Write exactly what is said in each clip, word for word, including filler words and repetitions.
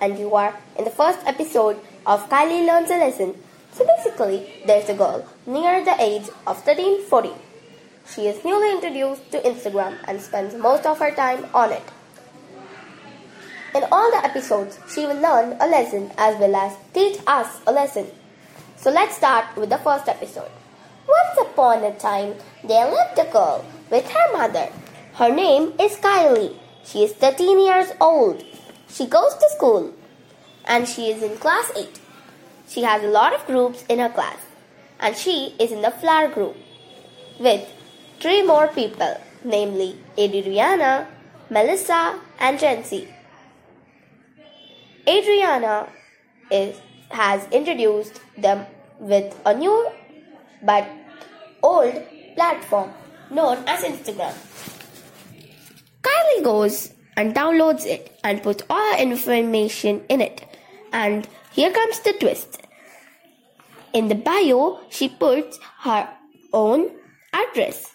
and you are in the first episode of Kylie Learns a Lesson. So basically, there's a girl near the age of thirteen fourteen. She is newly introduced to Instagram and spends most of her time on it. In all the episodes, she will learn a lesson as well as teach us a lesson. So let's start with the first episode. Once upon a time, there lived a girl with her mother. Her name is Kylie. She is thirteen years old. She goes to school and she is in class eight. She has a lot of groups in her class and she is in the flower group with three more people, namely Adriana, Melissa and Jency. Adriana is, has introduced them with a new but old platform known as Instagram. Kylie goes and downloads it and puts all her information in it. And here comes the twist. In the bio, she puts her own address.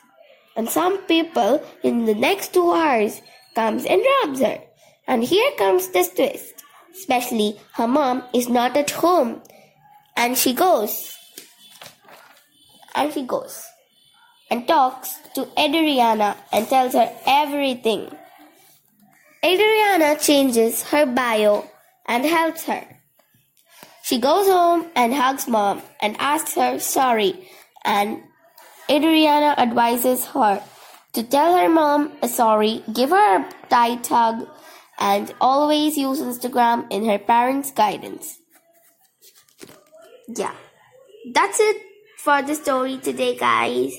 And some people in the next two hours comes and robs her. And here comes this twist. Especially her mom is not at home. And she goes. And she goes. And talks to Adriana and tells her everything. Adriana changes her bio and helps her. She goes home and hugs mom and asks her sorry, and Adriana advises her to tell her mom a sorry, give her a tight hug, and always use Instagram in her parents' guidance. Yeah, that's it for the story today, guys.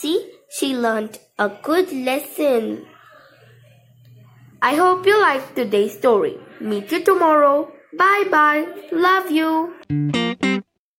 See, she learned a good lesson. I hope you liked today's story. Meet you tomorrow. Bye bye. Love you.